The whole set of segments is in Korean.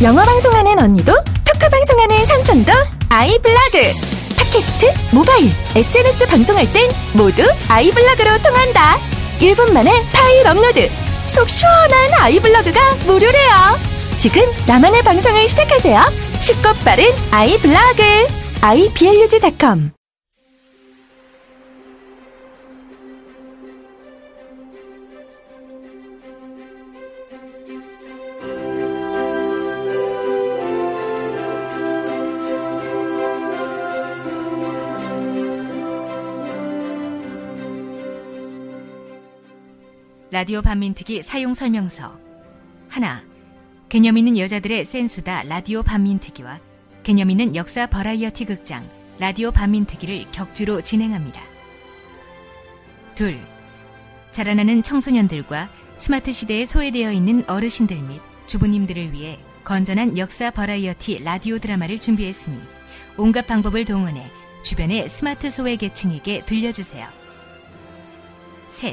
영어 방송하는 언니도, 토크 방송하는 삼촌도 아이블러그. 팟캐스트, 모바일, SNS 방송할 땐 모두 아이블러그로 통한다. 1분 만에 파일 업로드. 속 시원한 아이블러그가 무료래요. 지금 나만의 방송을 시작하세요. 쉽고 빠른 아이블로그 iblog.com. 라디오 반민특위 사용설명서. 1. 개념 있는 여자들의 센수다 라디오 반민특위와 개념 있는 역사 버라이어티 극장 라디오 반민특위를 격주로 진행합니다. 2. 자라나는 청소년들과 스마트 시대에 소외되어 있는 어르신들 및 주부님들을 위해 건전한 역사 버라이어티 라디오 드라마를 준비했으니 온갖 방법을 동원해 주변의 스마트 소외 계층에게 들려주세요. 3.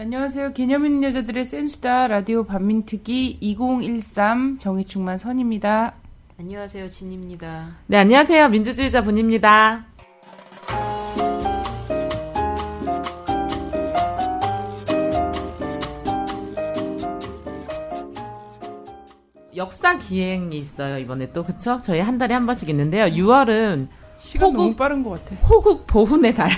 안녕하세요. 개념 있는 여자들의 센수다 라디오 반민특위 2013 정의충만 선입니다. 안녕하세요. 진입니다. 네, 안녕하세요. 민주주의자 분입니다. 역사 기행이 있어요. 이번에 또 그쵸? 저희 한 달에 한 번씩 있는데요. 6월은 시간 호국, 너무 빠른 것 같아. 호국 보훈의 달.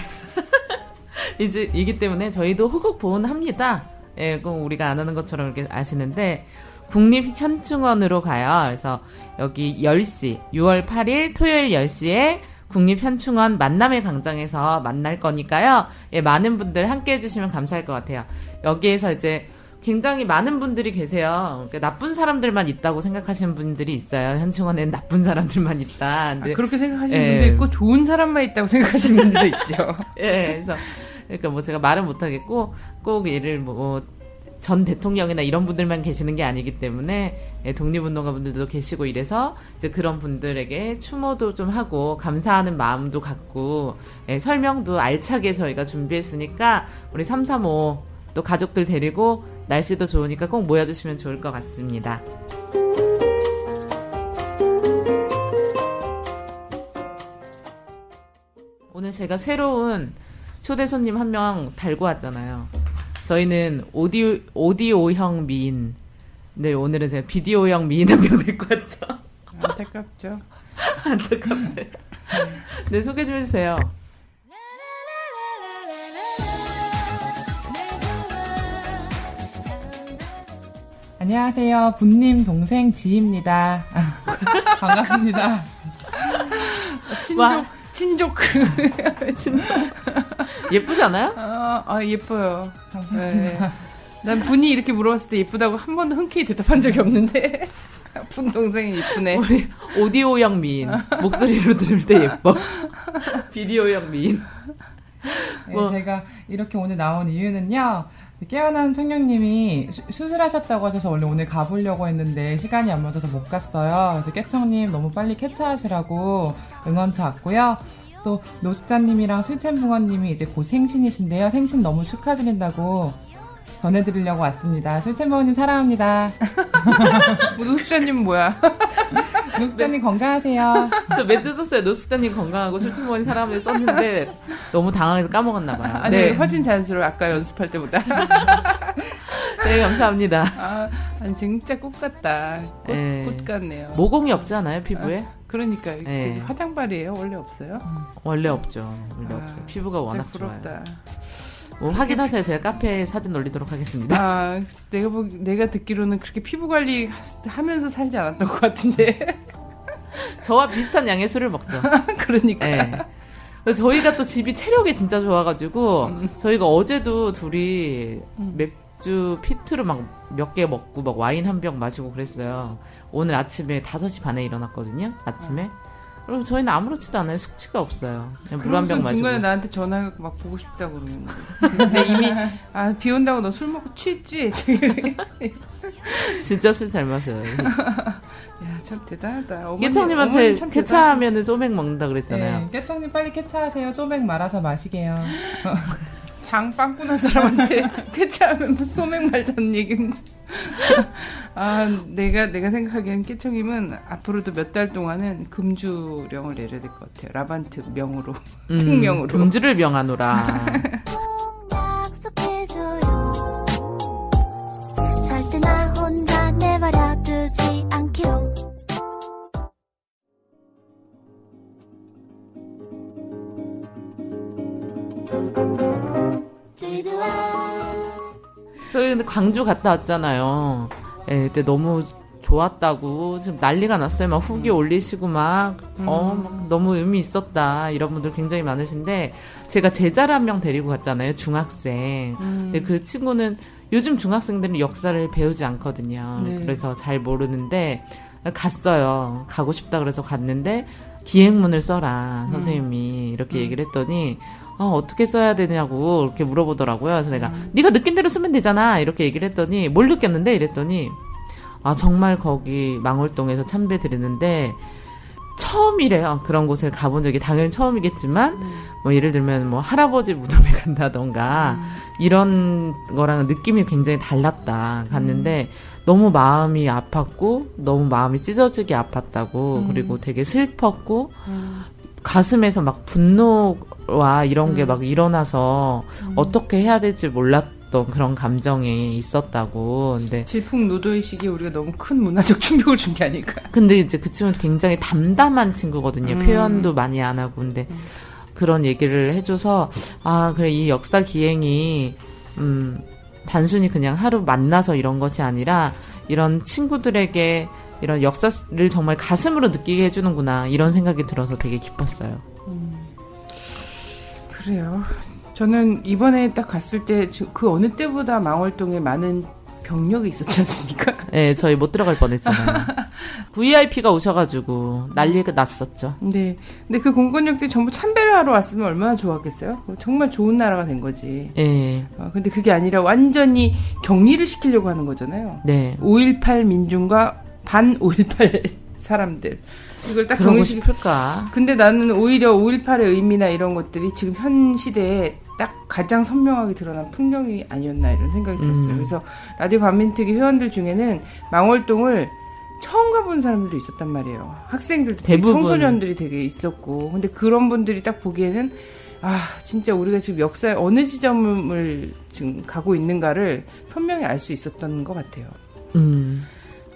이기 때문에 저희도 호국 보훈합니다. 예, 꼭 우리가 안 하는 것처럼 이렇게 아시는데 국립현충원으로 가요. 그래서 여기 10시 6월 8일 토요일 10시에 국립현충원 만남의 광장에서 만날 거니까요. 예, 많은 분들 함께 해주시면 감사할 것 같아요. 여기에서 이제 굉장히 많은 분들이 계세요. 그러니까 나쁜 사람들만 있다고 생각하시는 분들이 있어요. 현충원에는 나쁜 사람들만 있다. 근데, 아, 그렇게 생각하시는 예. 분도 있고 좋은 사람만 있다고 생각하시는 분도 있죠. 예, 그래서 그러니까 뭐 제가 말은 못하겠고 꼭 얘를 뭐 전 대통령이나 이런 분들만 계시는 게 아니기 때문에 독립운동가 분들도 계시고 이래서 이제 그런 분들에게 추모도 좀 하고 감사하는 마음도 갖고 설명도 알차게 저희가 준비했으니까 우리 335 또 가족들 데리고 날씨도 좋으니까 꼭 모여주시면 좋을 것 같습니다. 오늘 제가 새로운 초대 손님 한 명 달고 왔잖아요. 저희는 오디오형 미인. 네, 오늘은 제가 비디오형 미인 한 명 들고 왔죠. 안타깝죠. 안타깝네. 네, 소개 좀 해주세요. 안녕하세요. 분님 동생 지입니다. 반갑습니다. 친족. 예쁘지 않아요? 아, 예뻐요. 감사합니다. 네. 난 분이 이렇게 물어봤을 때 예쁘다고 한 번도 흔쾌히 대답한 적이 없는데 분 동생이 예쁘네. 우리 오디오형 미인. 목소리로 들을 때 예뻐. 비디오형 미인. 네, 뭐. 제가 이렇게 오늘 나온 이유는요. 깨어난 청량님이 수술하셨다고 하셔서 원래 오늘 가보려고 했는데 시간이 안 맞아서 못 갔어요. 그래서 깨청님 너무 빨리 쾌차하시라고 응원차 왔고요. 또 노숙자님이랑 술챔붕어님이 이제 곧 생신이신데요. 생신 너무 축하드린다고 전해드리려고 왔습니다. 술챔붕어님 사랑합니다. 노숙자님 뭐야? 노숙자님 건강하세요. 저 멘트 썼어요. 노숙자님 건강하고 술친구인 사람을 썼는데 너무 당황해서 까먹었나봐요. 아니, 네. 훨씬 자연스러워. 아까 연습할 때보다. 네, 감사합니다. 아, 아니, 진짜 꽃 같다. 꽃 같네요. 모공이 없지 않아요, 피부에? 아, 그러니까 네. 화장발이에요? 원래 없어요? 원래 없죠. 원래 없어요. 피부가 워낙 부럽다. 좋아요. 뭐 확인하세요. 제가 카페에 사진 올리도록 하겠습니다. 아, 내가 듣기로는 그렇게 피부 관리 하면서 살지 않았던 것 같은데. 저와 비슷한 양의 술을 먹죠. 그러니까. 네. 저희가 또 집이 체력이 진짜 좋아가지고 저희가 어제도 둘이 맥주 피트로 막 몇 개 먹고 막 와인 한 병 마시고 그랬어요. 오늘 아침에 5시 반에 일어났거든요. 아침에. 그럼 저희는 아무렇지도 않아요. 숙취가 없어요. 물 한 병 마시고. 중간에 나한테 전화해서 막 보고 싶다고 그러는 거예요. 근데 이미 아, 비 온다고 너 술 먹고 취했지? 진짜 술 잘 마셔요. 야, 참 대단하다. 깨청님한테 쾌차하면 소맥 먹는다 그랬잖아요. 네, 깨청님 빨리 쾌차하세요. 소맥 말아서 마시게요. 장 빵꾸 난 사람한테 쾌차하면 소맥 말자는 얘기는 아, 내가 생각하기엔 깨청임은 앞으로도 몇 달 동안은 금주령을 내려야 될 것 같아요. 라반트 명으로, 특명으로. 금주를 명하노라. 저희 근데 광주 갔다 왔잖아요. 예, 그때 너무 좋았다고 지금 난리가 났어요. 막 후기 올리시고 막, 막 너무 의미 있었다 이런 분들 굉장히 많으신데 제가 제자를 한 명 데리고 갔잖아요. 중학생. 근데 그 친구는 요즘 중학생들은 역사를 배우지 않거든요. 네. 그래서 잘 모르는데 갔어요. 가고 싶다 그래서 갔는데 기행문을 써라 선생님이 이렇게 얘기를 했더니 어떻게 써야 되냐고 이렇게 물어보더라고요. 그래서 내가 네가 느낀 대로 쓰면 되잖아 이렇게 얘기를 했더니 뭘 느꼈는데 이랬더니 아 정말 거기 망월동에서 참배 드리는데 처음이래요. 그런 곳을 가본 적이 당연히 처음이겠지만 뭐 예를 들면 뭐 할아버지 무덤에 간다던가 이런 거랑 느낌이 굉장히 달랐다. 갔는데 너무 마음이 아팠고 너무 마음이 찢어지게 아팠다고 그리고 되게 슬펐고 가슴에서 막 분노와 이런 게 막 일어나서 어떻게 해야 될지 몰랐던 그런 감정이 있었다고. 근데 질풍노도의식이 우리가 너무 큰 문화적 충격을 준 게 아닐까. 근데 이제 그 친구는 굉장히 담담한 친구거든요. 표현도 많이 안 하고. 근데 그런 얘기를 해줘서 아 그래 이 역사 기행이 단순히 그냥 하루 만나서 이런 것이 아니라 이런 친구들에게 이런 역사를 정말 가슴으로 느끼게 해주는구나 이런 생각이 들어서 되게 기뻤어요. 그래요. 저는 이번에 딱 갔을 때 그 어느 때보다 망월동에 많은 병력이 있었지 않습니까? 네, 저희 못 들어갈 뻔했잖아요. VIP가 오셔가지고 난리가 났었죠. 네, 근데 그 공권력들이 전부 참배를 하러 왔으면 얼마나 좋았겠어요? 정말 좋은 나라가 된 거지. 네. 근데 그게 아니라 완전히 격리를 시키려고 하는 거잖아요. 네. 5.18 민중과 반 5.18 사람들. 이걸 딱 그러고 싶을까? 근데 나는 오히려 5.18의 의미나 이런 것들이 지금 현 시대에 딱 가장 선명하게 드러난 풍경이 아니었나 이런 생각이 들었어요. 그래서 라디오 반민특위 회원들 중에는 망월동을 처음 가본 사람들도 있었단 말이에요. 학생들도 대부분. 청소년들이 되게 있었고. 근데 그런 분들이 딱 보기에는 아 진짜 우리가 지금 역사의 어느 지점을 지금 가고 있는가를 선명히 알 수 있었던 것 같아요.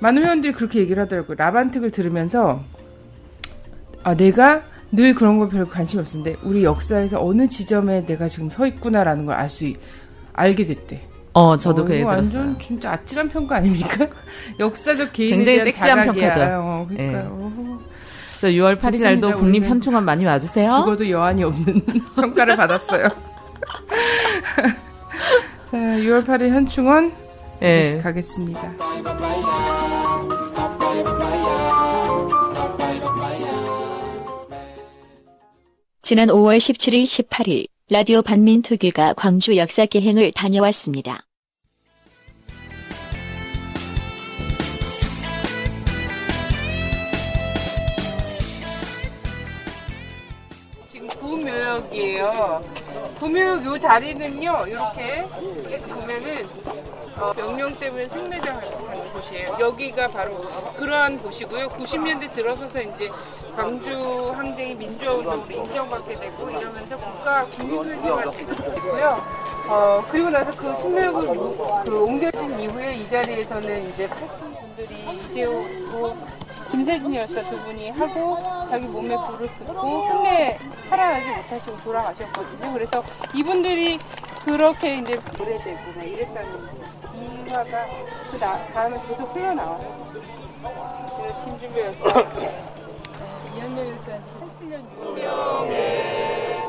많은 회원들이 그렇게 얘기를 하더라고요. 라반특을 들으면서 아 내가 늘 그런 거 별로 관심이 없었는데 우리 역사에서 어느 지점에 내가 지금 서 있구나라는 걸 알게 됐대. 저도 그 얘기 들었어요. 완전 진짜 아찔한 평가 아닙니까? 역사적 개인에 굉장히 대한 섹시한 자각이야. 평가죠. 그러니까요. 네. 6월 8일 날도 국립현충원 많이 와주세요. 죽어도 여한이 없는 평가를 받았어요. 자, 6월 8일 현충원 네. 가겠습니다. 지난 5월 17일, 18일 라디오 반민특위가 광주 역사기행을 다녀왔습니다. 지금 구묘역이에요. 구묘역 요 자리는요, 이렇게 보면은 명령 때문에 생매장하는 곳이에요. 여기가 바로 그러한 곳이고요. 90년대 들어서서 이제 광주 항쟁이 민주화운동으로 인정받게 되고 이러면서 국가 국민회의가 됐고요. 그리고 나서 그 신묘역을 옮겨진 이후에 이 자리에서는 이제 80분들이 이재호고 김세진 열사 두 분이 하고 자기 몸에 불을 붙고 끝내 살아나지 못하시고 돌아가셨거든요. 그래서 이분들이 그렇게 이제 오래되고 막 이랬다는 이 화가 그 다음에 계속 흘러나와요. 그리고 김준배 열사 2학년 일단 37년 6년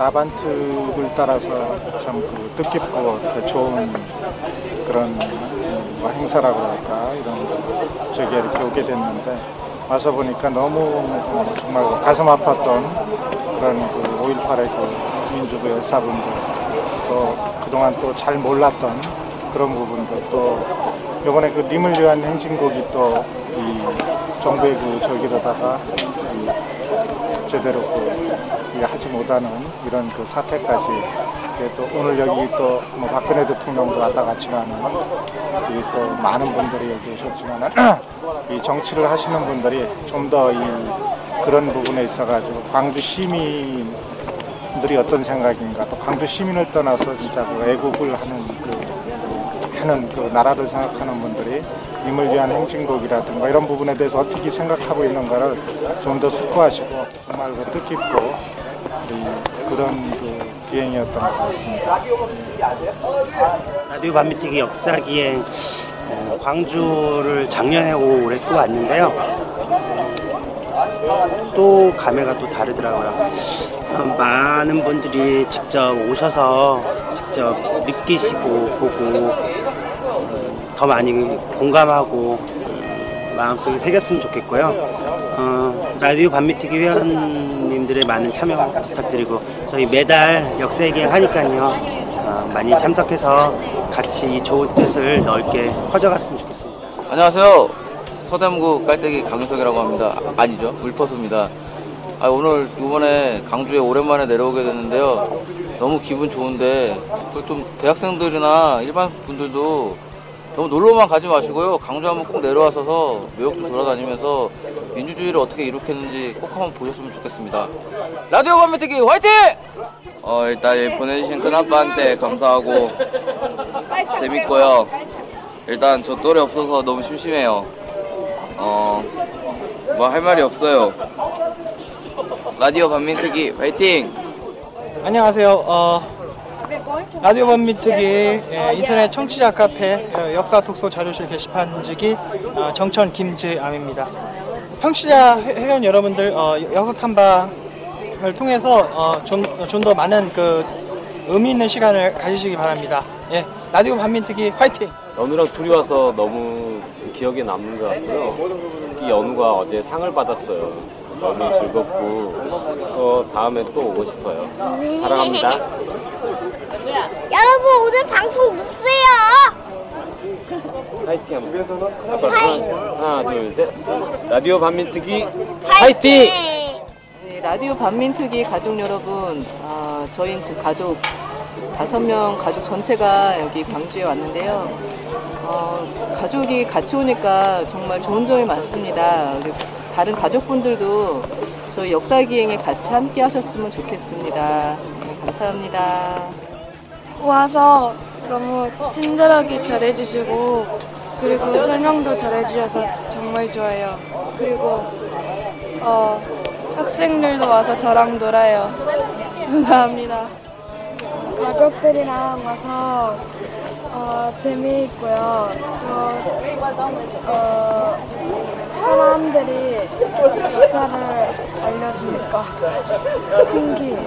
아반트를 따라서 참 뜻깊고 좋은 그런 뭐 행사라고 할까 이런 저기 이렇게 오게 됐는데 와서 보니까 너무 정말 가슴 아팠던 그런 5.18의 그 민주주의 열사분들 또 그동안 또 잘 몰랐던 그런 부분들 또 이번에 그 님을 위한 행진곡이 또 이 정부의 그 저기로다가 제대로 그 하지 못하는 이런 그 사태까지 또 오늘 여기 또 뭐 박근혜 대통령도 왔다 갔지만은 또 많은 분들이 여기 오셨지만은 이 정치를 하시는 분들이 좀 더 이 그런 부분에 있어가지고 광주 시민들이 어떤 생각인가 또 광주 시민을 떠나서 진짜 그 애국을 하는 그 나라를 생각하는 분들이 님을 위한 행진곡이라든가 이런 부분에 대해서 어떻게 생각하고 있는가를 좀 더 숙고하시고 정말 그 뜻깊고 그런 그 기행이었던 것 같습니다. 라디오 반민특위 역사기행 광주를 작년에 올해 또 왔는데요. 또 감회가 또 다르더라고요. 많은 분들이 직접 오셔서 직접 느끼시고 보고 더 많이 공감하고 마음속에 새겼으면 좋겠고요. 라디오 반민특위 회원님들의 많은 참여 부탁드리고 저희 매달 역사기행 하니까요. 많이 참석해서 같이 이 좋은 뜻을 넓게 퍼져갔으면 좋겠습니다. 안녕하세요. 서대문구 깔때기 강윤석이라고 합니다. 아니죠. 물포수입니다. 오늘 이번에 광주에 오랜만에 내려오게 됐는데요. 너무 기분 좋은데 좀 대학생들이나 일반 분들도 너무 놀러만 가지 마시고요. 광주 한번 꼭 내려와서 묘역도 돌아다니면서 민주주의를 어떻게 이룩했는지 꼭 한번 보셨으면 좋겠습니다. 라디오 반민특위 화이팅! 일단 보내주신 큰아빠한테 감사하고 재밌고요. 일단 저 또래 없어서 너무 심심해요. 뭐 할 말이 없어요. 라디오 반민특위 화이팅! 안녕하세요. 라디오 반민특위 인터넷 청취자 카페 역사독서 자료실 게시판지기 정천 김재암입니다. 청취자 회원 여러분들 역사탐방을 통해서 좀 더 많은 그 의미 있는 시간을 가지시기 바랍니다. 예, 라디오 반민특위 화이팅! 연우랑 둘이 와서 너무 기억에 남는 것 같고요. 이 연우가 어제 상을 받았어요. 너무 즐겁고 다음에 또 오고 싶어요. 사랑합니다. 여러분 오늘 방송 누세요. 파이팅 한번. 파이팅. 하나 둘 셋. 라디오 반민특위 파이팅. 네, 라디오 반민특위 가족 여러분, 저희는 지금 가족 5명 가족 전체가 여기 광주에 왔는데요. 가족이 같이 오니까 정말 좋은 점이 많습니다. 그리고 다른 가족분들도 저희 역사기행에 같이 함께 하셨으면 좋겠습니다. 네, 감사합니다. 와서 너무 친절하게 잘해주시고 그리고 설명도 잘해주셔서 정말 좋아요. 그리고 학생들도 와서 저랑 놀아요. 감사합니다. 가족들이랑 와서 재미있고요. 사람들이 역사를 알려주니까 신기해요.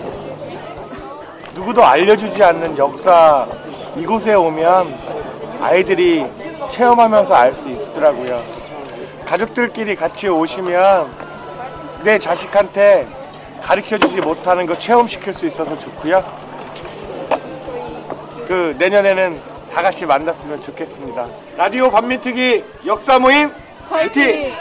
누구도 알려주지 않는 역사, 이곳에 오면 아이들이 체험하면서 알 수 있더라고요. 가족들끼리 같이 오시면 내 자식한테 가르쳐주지 못하는 거 체험시킬 수 있어서 좋고요. 내년에는 다 같이 만났으면 좋겠습니다. 라디오 반민특위 역사 모임 화이팅!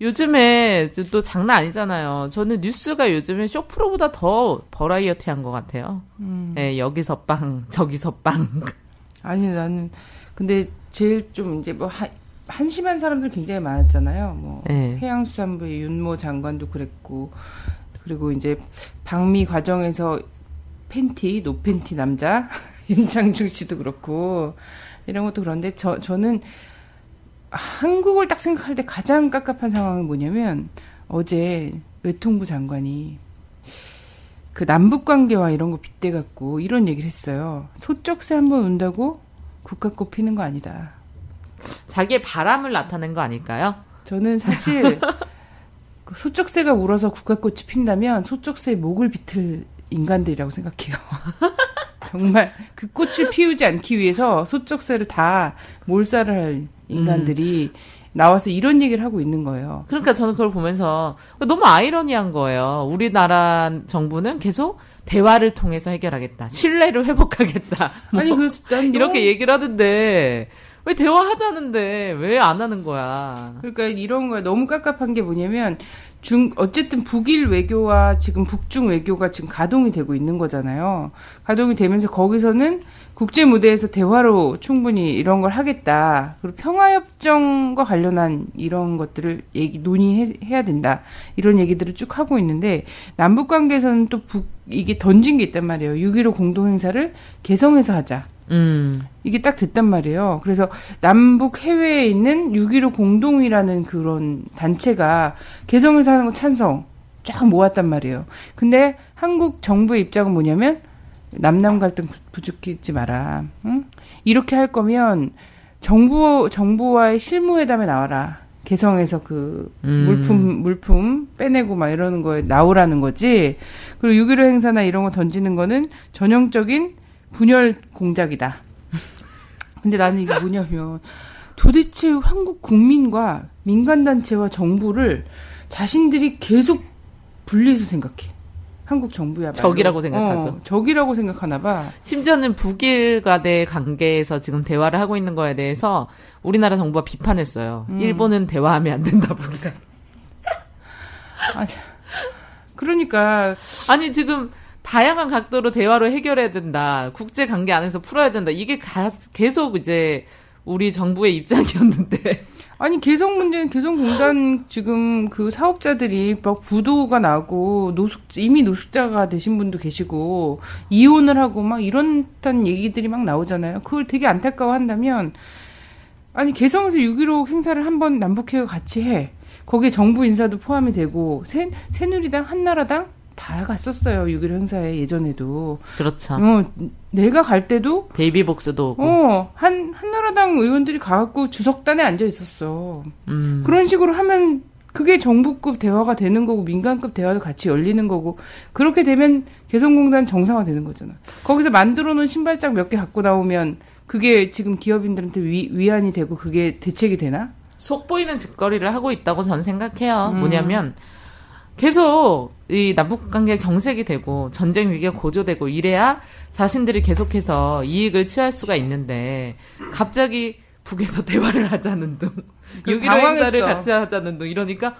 요즘에 또 장난 아니잖아요. 저는 뉴스가 요즘에 쇼프로보다 더 버라이어티한 것 같아요. 네, 여기서 빵, 저기서 빵. 아니, 나는 근데 제일 좀 이제 뭐 한심한 사람들 굉장히 많았잖아요. 뭐 네. 해양수산부의 윤모 장관도 그랬고, 그리고 이제 방미 과정에서 팬티, 노팬티 남자 윤창중 씨도 그렇고 이런 것도 그런데 저는 한국을 딱 생각할 때 가장 깝깝한 상황은 뭐냐면 어제 외통부 장관이 그 남북관계와 이런 거 빗대갖고 이런 얘기를 했어요. 소쩍새 한번 운다고 국화꽃 피는 거 아니다. 자기의 바람을 나타낸 거 아닐까요? 저는 사실 소쩍새가 울어서 국화꽃이 핀다면 소쩍새의 목을 비틀 인간들이라고 생각해요. 정말 그 꽃을 피우지 않기 위해서 소쩍새를 다 몰살을 할 인간들이 나와서 이런 얘기를 하고 있는 거예요. 그러니까 저는 그걸 보면서 너무 아이러니한 거예요. 우리나라 정부는 계속 대화를 통해서 해결하겠다. 신뢰를 회복하겠다. 뭐 아니 그래서 난 이렇게 얘기를 하던데 왜 대화하자는데 왜 안 하는 거야. 그러니까 이런 거야. 너무 깝깝한 게 뭐냐면 어쨌든 북일 외교와 지금 북중 외교가 지금 가동이 되고 있는 거잖아요. 가동이 되면서 거기서는 국제 무대에서 대화로 충분히 이런 걸 하겠다. 그리고 평화협정과 관련한 이런 것들을 논의해야 된다. 이런 얘기들을 쭉 하고 있는데 남북 관계에서는 또 이게 던진 게 있단 말이에요. 6.15 공동행사를 개성에서 하자. 이게 딱 됐단 말이에요. 그래서 남북 해외에 있는 6.15 공동이라는 그런 단체가 개성에서 하는 거 찬성 쫙 모았단 말이에요. 근데 한국 정부의 입장은 뭐냐면 남남 갈등 부추기지 마라. 응? 이렇게 할 거면 정부와의 실무회담에 나와라. 개성에서 그 물품 빼내고 막 이러는 거에 나오라는 거지. 그리고 6.15 행사나 이런 거 던지는 거는 전형적인 분열 공작이다. 근데 나는 이게 뭐냐면 도대체 한국 국민과 민간단체와 정부를 자신들이 계속 분리해서 생각해. 한국 정부야말로. 적이라고 생각하죠. 적이라고 생각하나 봐. 심지어는 북일 간의 관계에서 지금 대화를 하고 있는 거에 대해서 우리나라 정부가 비판했어요. 일본은 대화하면 안 된다, 북이랑. 아, 그러니까. 아니, 지금. 다양한 각도로 대화로 해결해야 된다. 국제 관계 안에서 풀어야 된다. 이게 계속 이제 우리 정부의 입장이었는데. 아니, 개성 문제는 개성공단 지금 그 사업자들이 막 부도가 나고 이미 노숙자가 되신 분도 계시고 이혼을 하고 막 이런단 얘기들이 막 나오잖아요. 그걸 되게 안타까워 한다면 아니, 개성에서 6.15 행사를 한번 남북회가 같이 해. 거기에 정부 인사도 포함이 되고 새누리당, 한나라당 다 갔었어요. 6.15 행사에 예전에도. 그렇죠. 내가 갈 때도 베이비복스도 오고. 한나라당 의원들이 가갖고 주석단에 앉아 있었어. 그런 식으로 하면 그게 정부급 대화가 되는 거고 민간급 대화도 같이 열리는 거고 그렇게 되면 개성공단 정상화 되는 거잖아. 거기서 만들어 놓은 신발장 몇 개 갖고 나오면 그게 지금 기업인들한테 위안이 되고 그게 대책이 되나? 속 보이는 짓거리를 하고 있다고 저는 생각해요. 뭐냐면 계속 이 남북관계 경색이 되고 전쟁 위기가 고조되고 이래야 자신들이 계속해서 이익을 취할 수가 있는데 갑자기 북에서 대화를 하자는 둥 6.15 행사를 같이 하자는 둥 이러니까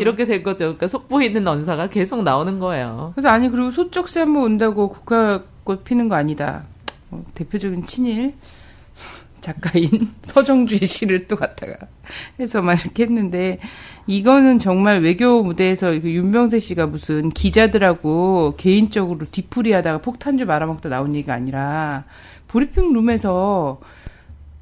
이렇게 된 거죠. 그러니까 속보이는 언사가 계속 나오는 거예요. 그래서 아니 그리고 소쩍새 한번 온다고 국화꽃 피는 거 아니다. 대표적인 친일 작가인 서정주의 씨를 또 갖다가 해서 막 이렇게 했는데 이거는 정말 외교 무대에서 윤병세 씨가 무슨 기자들하고 개인적으로 뒤풀이하다가 폭탄주 말아먹다 나온 얘기가 아니라 브리핑룸에서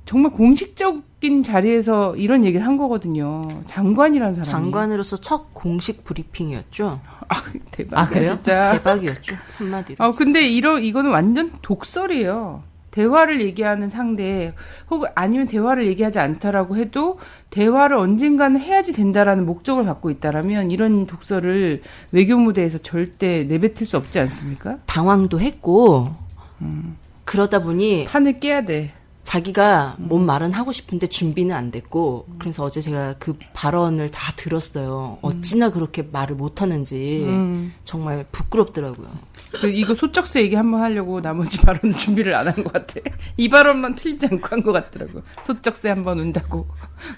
정말 공식적인 자리에서 이런 얘기를 한 거거든요. 장관이라는 사람이. 장관으로서 첫 공식 브리핑이었죠. 아, 대박. 아, 그래요? 진짜. 대박이었죠. 한마디로. 근데 이거는 완전 독설이에요. 대화를 얘기하는 상대 혹은 아니면 대화를 얘기하지 않다라고 해도 대화를 언젠가는 해야지 된다라는 목적을 갖고 있다라면 이런 독설을 외교 무대에서 절대 내뱉을 수 없지 않습니까? 당황도 했고 그러다 보니 판을 깨야 돼. 자기가 뭔 말은 하고 싶은데 준비는 안 됐고 그래서 어제 제가 그 발언을 다 들었어요. 어찌나 그렇게 말을 못하는지 정말 부끄럽더라고요. 이거 소쩍새 얘기 한번 하려고 나머지 발언 준비를 안 한 것 같아. 이 발언만 틀리지 않고 한 것 같더라고. 소쩍새 한번 운다고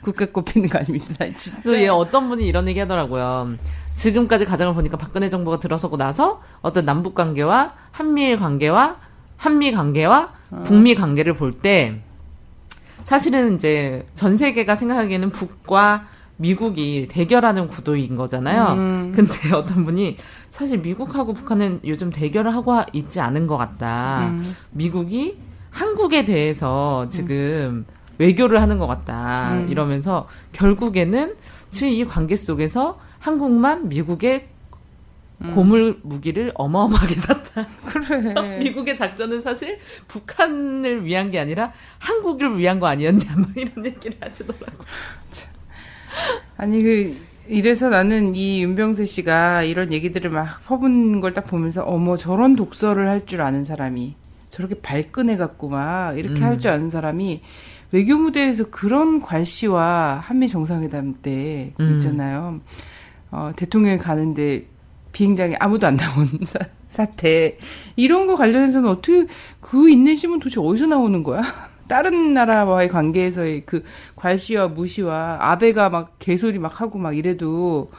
국화꽃 피는 거 아닙니다. 진짜. 어떤 분이 이런 얘기 하더라고요. 지금까지 가정을 보니까 박근혜 정부가 들어서고 나서 어떤 남북 관계와 한미일 관계와 북미 관계를 볼 때 사실은 이제 전 세계가 생각하기에는 북과 미국이 대결하는 구도인 거잖아요. 근데 어떤 분이 사실 미국하고 북한은 요즘 대결을 하고 있지 않은 것 같다. 미국이 한국에 대해서 지금 외교를 하는 것 같다. 이러면서 결국에는 지금 이 관계 속에서 한국만 미국의 고물 무기를 어마어마하게 샀다. 그래. 미국의 작전은 사실 북한을 위한 게 아니라 한국을 위한 거 아니었냐, 막 이런 얘기를 하시더라고요. 아니, 이래서 나는 이 윤병세 씨가 이런 얘기들을 막 퍼붓는 걸 딱 보면서, 어머, 저런 독서를 할 줄 아는 사람이, 저렇게 발끈해갖고 막 이렇게 할 줄 아는 사람이, 외교 무대에서 그런 괄시와 한미 정상회담 때 있잖아요. 대통령이 가는데 비행장에 아무도 안 나온 사태. 이런 거 관련해서는 어떻게, 그 인내심은 도대체 어디서 나오는 거야? 다른 나라와의 관계에서의 그 괄시와 무시와 아베가 막 개소리 막 하고 막 이래도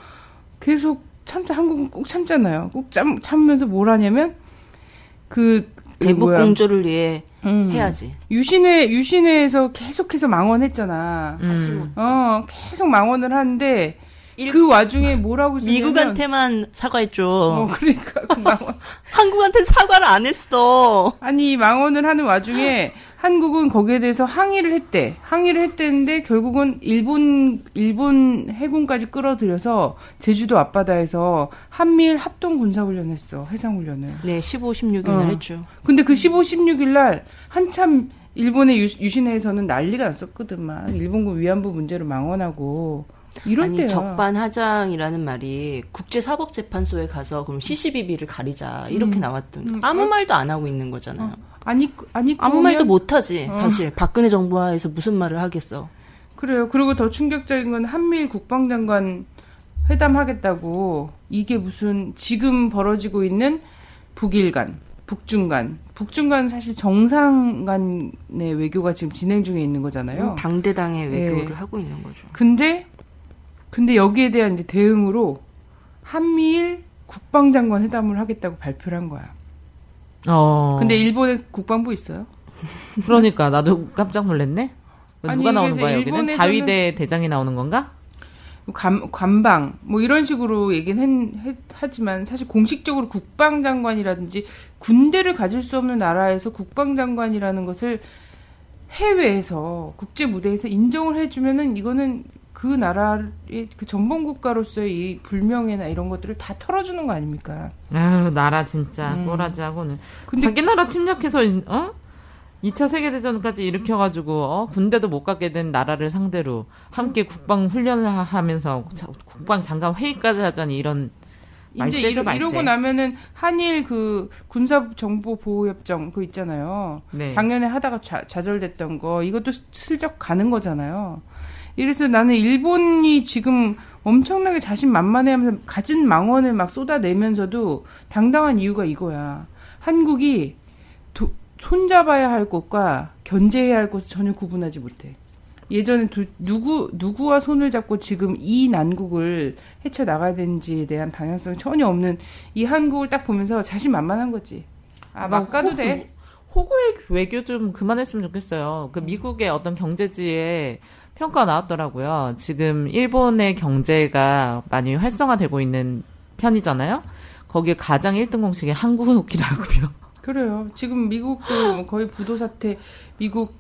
계속 참자, 한국은 꼭 참잖아요. 꼭 참으면서 뭘 하냐면, 대북 공조를 위해 해야지. 유신회에서 계속해서 망언했잖아. 계속 망언을 하는데, 그 와중에 뭐라고 쓰냐면, 미국한테만 사과했죠. 그러니까 그 망언. 한국한테 사과를 안 했어. 아니, 망언을 하는 와중에 한국은 거기에 대해서 항의를 했대. 항의를 했대는데 결국은 일본 해군까지 끌어들여서 제주도 앞바다에서 한미일 합동 군사훈련을 했어. 해상훈련을. 네, 15, 16일 날 했죠. 근데 그 15, 16일 날 한참 일본의 유신회에서는 난리가 났었거든. 막 일본군 위안부 문제로 망언하고. 아니, 때야. 적반하장이라는 말이 국제사법재판소에 가서 그럼 CCBB를 가리자 이렇게 나왔던, 아무 말도 안 하고 있는 거잖아요. 아니 아무 말도 못하지. 사실 박근혜 정부하에서 무슨 말을 하겠어. 그래요. 그리고 더 충격적인 건 한미일 국방장관 회담하겠다고, 이게 무슨 지금 벌어지고 있는 북일간, 북중간 사실 정상 간의 외교가 지금 진행 중에 있는 거잖아요. 당대당의 외교를 하고 있는 거죠. 근데 여기에 대한 이제 대응으로 한미일 국방장관 회담을 하겠다고 발표를 한 거야. 근데 일본의 국방부 있어요? 그러니까 나도 깜짝 놀랐네. 누가 나오는 거야, 여기는? 자위대 대장이 나오는 건가? 관방 뭐 이런 식으로 얘기는 하지만 사실 공식적으로 국방장관이라든지 군대를 가질 수 없는 나라에서 국방장관이라는 것을 해외에서 국제 무대에서 인정을 해주면은 이거는 그 나라의 그 전범국가로서의 이 불명예나 이런 것들을 다 털어주는 거 아닙니까? 아유, 나라 진짜 꼬라지하고는. 근데 자기 나라 침략해서 2차 세계대전까지 일으켜가지고 군대도 못 갖게 된 나라를 상대로 함께 국방훈련을 하면서 국방장관 회의까지 하자니, 이런 말세죠. 이제 이러고 나면은 한일 그 군사정보보호협정 그거 있잖아요. 네. 작년에 하다가 좌절됐던 거, 이것도 슬쩍 가는 거잖아요. 이래서 나는 일본이 지금 엄청나게 자신만만해하면서 가진 망언을 막 쏟아내면서도 당당한 이유가 이거야. 한국이 손잡아야 할 것과 견제해야 할 것을 전혀 구분하지 못해. 예전에 누구와 손을 잡고 지금 이 난국을 헤쳐나가야 되는지에 대한 방향성이 전혀 없는 이 한국을 딱 보면서 자신만만한 거지. 막 가도 돼. 호구의 외교 좀 그만했으면 좋겠어요. 그 미국의 어떤 경제지에 평가 나왔더라고요. 지금 일본의 경제가 많이 활성화되고 있는 편이잖아요. 거기에 가장 1등 공식이 한국이라고요. 그래요. 지금 미국도 거의 부도사태, 미국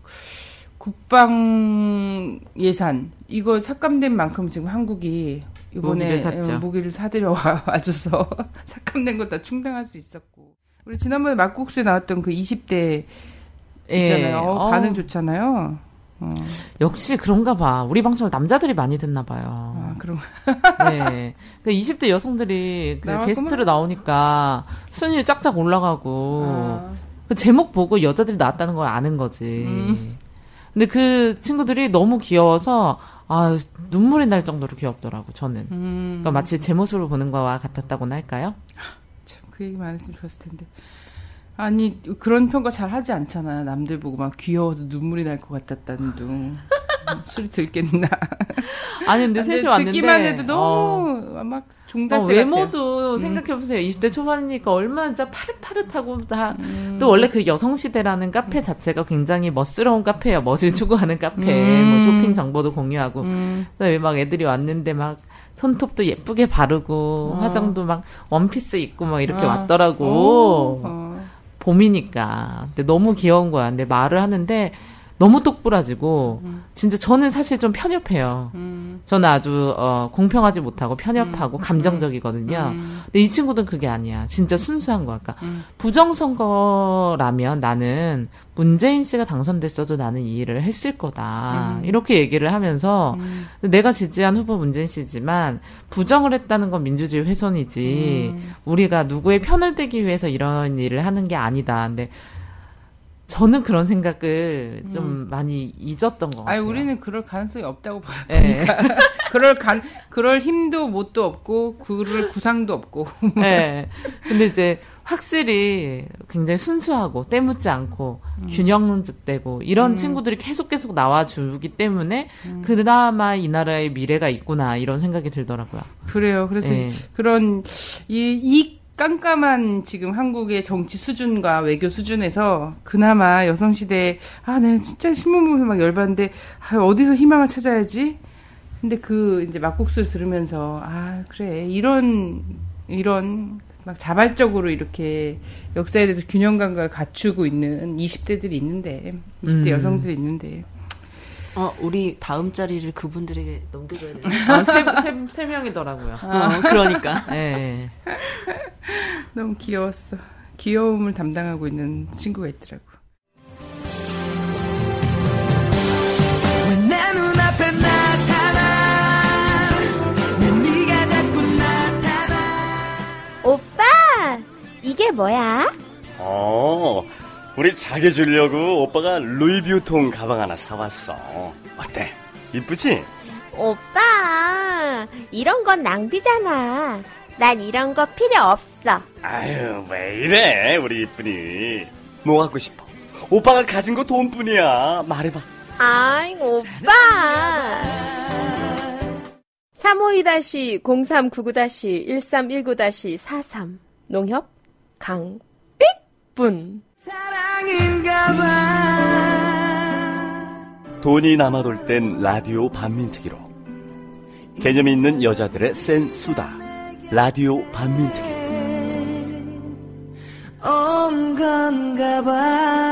국방 예산 이거 삭감된 만큼 지금 한국이 이번에 무기를 사들여 와줘서 삭감된 거 다 충당할 수 있었고, 우리 지난번에 막국수에 나왔던 그 20대 있잖아요. 반응 좋잖아요. 역시 그런가 봐. 우리 방송을 남자들이 많이 듣나 봐요. 아, 그런가. 네. 20대 여성들이 게스트로 나오니까 순위를 쫙쫙 올라가고, 그 제목 보고 여자들이 나왔다는 걸 아는 거지. 근데 그 친구들이 너무 귀여워서, 아, 눈물이 날 정도로 귀엽더라고, 저는. 그러니까 마치 제 모습을 보는 거와 같았다고나 할까요? 참, 그 얘기만 안 했으면 좋았을 텐데. 아니, 그런 평가 잘 하지 않잖아. 남들 보고 막 귀여워서 눈물이 날 것 같았다는 둥. 술이 들겠나. 아니, 근데 셋이 왔는데 듣기만 해도 너무 막 종달새 같아요. 외모도 생각해보세요. 20대 초반이니까 얼마나 진짜 파릇파릇하고 다. 또 원래 그 여성시대라는 카페 자체가 굉장히 멋스러운 카페예요. 멋을 추구하는 카페. 뭐 쇼핑 정보도 공유하고. 막 애들이 왔는데 막 손톱도 예쁘게 바르고 화장도 막 원피스 입고 막 이렇게 왔더라고. 봄이니까. 근데 너무 귀여운 거야. 근데 말을 하는데 너무 똑부러지고 진짜 저는 사실 좀 편협해요. 저는 아주 공평하지 못하고 편협하고 감정적이거든요. 근데 이 친구들은 그게 아니야. 진짜 순수한 거야. 그러니까 부정선거라면 나는 문재인 씨가 당선됐어도 나는 이 일을 했을 거다. 이렇게 얘기를 하면서 내가 지지한 후보 문재인 씨지만 부정을 했다는 건 민주주의 훼손이지 우리가 누구의 편을 들기 위해서 이런 일을 하는 게 아니다. 근데 저는 그런 생각을 좀 많이 잊었던 것 같아요. 아니, 우리는 그럴 가능성이 없다고 봐요. 네. 그러니까 그럴 힘도 못도 없고 그럴 구상도 없고. 네. 근데 이제 확실히 굉장히 순수하고 때묻지 않고 균형되고 이런 친구들이 계속 나와주기 때문에 그나마 이 나라의 미래가 있구나 이런 생각이 들더라고요. 그래요. 그래서 네. 그런 이 깜깜한 지금 한국의 정치 수준과 외교 수준에서 그나마 여성시대에 아, 내가 진짜 신문 보면서 막 열받는데 아, 어디서 희망을 찾아야지? 근데 그 이제 막국수를 들으면서 아, 그래. 이런 막 자발적으로 이렇게 역사에 대해서 균형감각을 갖추고 있는 20대들이 있는데 20대 여성들이 있는데 우리 다음 자리를 그분들에게 넘겨줘야 돼요. 세 명이더라고요. 그러니까. 네. 너무 귀여웠어. 귀여움을 담당하고 있는 친구가 있더라고. 오빠! 이게 뭐야? 우리 자기 주려고 오빠가 루이비통 가방 하나 사왔어. 어때? 이쁘지? 오빠, 이런 건 낭비잖아. 난 이런 거 필요 없어. 아유, 왜 이래, 우리 이쁜이. 뭐 갖고 싶어? 오빠가 가진 거 돈뿐이야. 말해봐. 아이, 오빠. 352-0399-1319-43 농협 강삑분 사랑인가봐. 돈이 남아돌 땐 라디오 반민특위로 개념이 있는 여자들의 센 수다. 라디오 반민특위 온 건가봐.